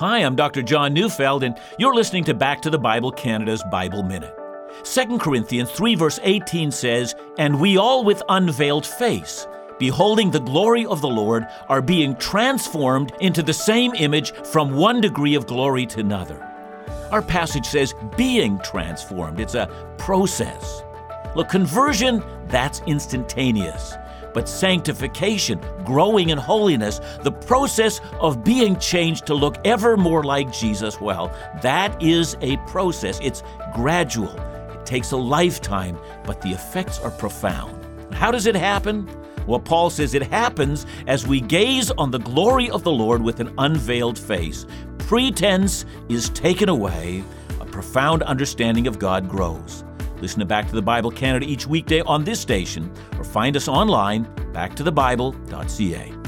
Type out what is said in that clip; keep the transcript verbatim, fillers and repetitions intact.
Hi, I'm Doctor John Neufeld, and you're listening to Back to the Bible Canada's Bible Minute. Second Corinthians three verse eighteen says, "And we all with unveiled face, beholding the glory of the Lord, are being transformed into the same image from one degree of glory to another." Our passage says being transformed. It's a process. Look, conversion, that's instantaneous. But sanctification, growing in holiness, the process of being changed to look ever more like Jesus, well, that is a process. It's gradual. It takes a lifetime, but the effects are profound. How does it happen? Well, Paul says it happens as we gaze on the glory of the Lord with an unveiled face. Pretense is taken away. A profound understanding of God grows. Listen to Back to the Bible Canada each weekday on this station, or find us online, back to the bible dot c a.